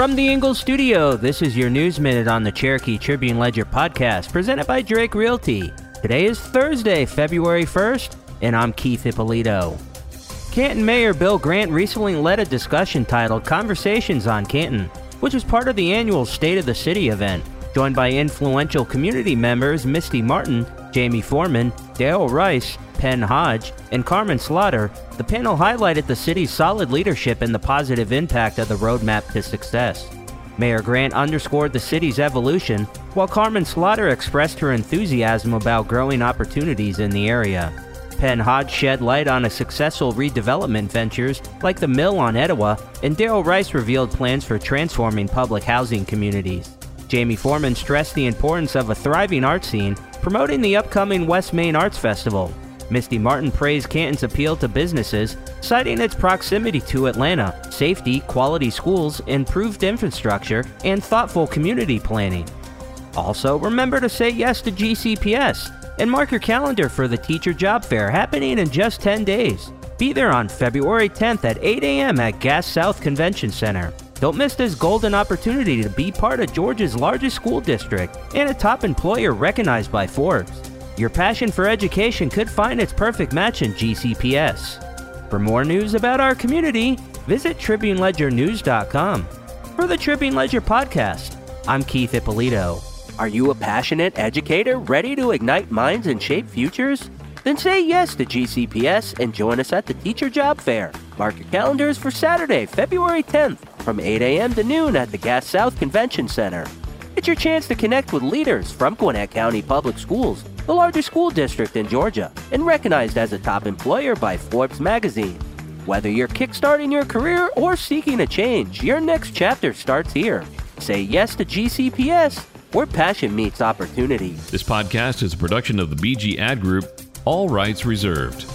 From the Ingles Studio, this is your News Minute on the Cherokee Tribune Ledger Podcast, presented by Drake Realty. Today is Thursday, February 1st, and I'm Keith Ippolito. Canton Mayor Bill Grant recently led a discussion titled Conversations on Canton, which is part of the annual State of the City event, joined by influential community members Misti Martin, Jamie Foreman, Darrell Rice, Penn Hodge, and Carmen Slaughter. The panel highlighted the city's solid leadership and the positive impact of the roadmap to success. Mayor Grant underscored the city's evolution, while Carmen Slaughter expressed her enthusiasm about growing opportunities in the area. Penn Hodge shed light on a successful redevelopment ventures like the Mill on Etowah, and Darrell Rice revealed plans for transforming public housing communities. Jamie Foreman stressed the importance of a thriving art scene, promoting the upcoming West Main Arts Festival. Misti Martin praised Canton's appeal to businesses, citing its proximity to Atlanta, safety, quality schools, improved infrastructure, and thoughtful community planning. Also, remember to say yes to GCPS and mark your calendar for the Teacher Job Fair happening in just 10 days. Be there on February 10th at 8 a.m. at Gas South Convention Center. Don't miss this golden opportunity to be part of Georgia's largest school district and a top employer recognized by Forbes. Your passion for education could find its perfect match in GCPS. For more news about our community, visit tribuneledgernews.com. For the Tribune Ledger Podcast, I'm Keith Ippolito. Are you a passionate educator ready to ignite minds and shape futures? Then say yes to GCPS and join us at the Teacher Job Fair. Mark your calendars for Saturday, February 10th from 8 a.m. to noon at the Gas South Convention Center. It's your chance to connect with leaders from Gwinnett County Public Schools, the largest school district in Georgia, and recognized as a top employer by Forbes magazine. Whether you're kickstarting your career or seeking a change, your next chapter starts here. Say yes to GCPS, where passion meets opportunity. This podcast is a production of the BG Ad Group, all rights reserved.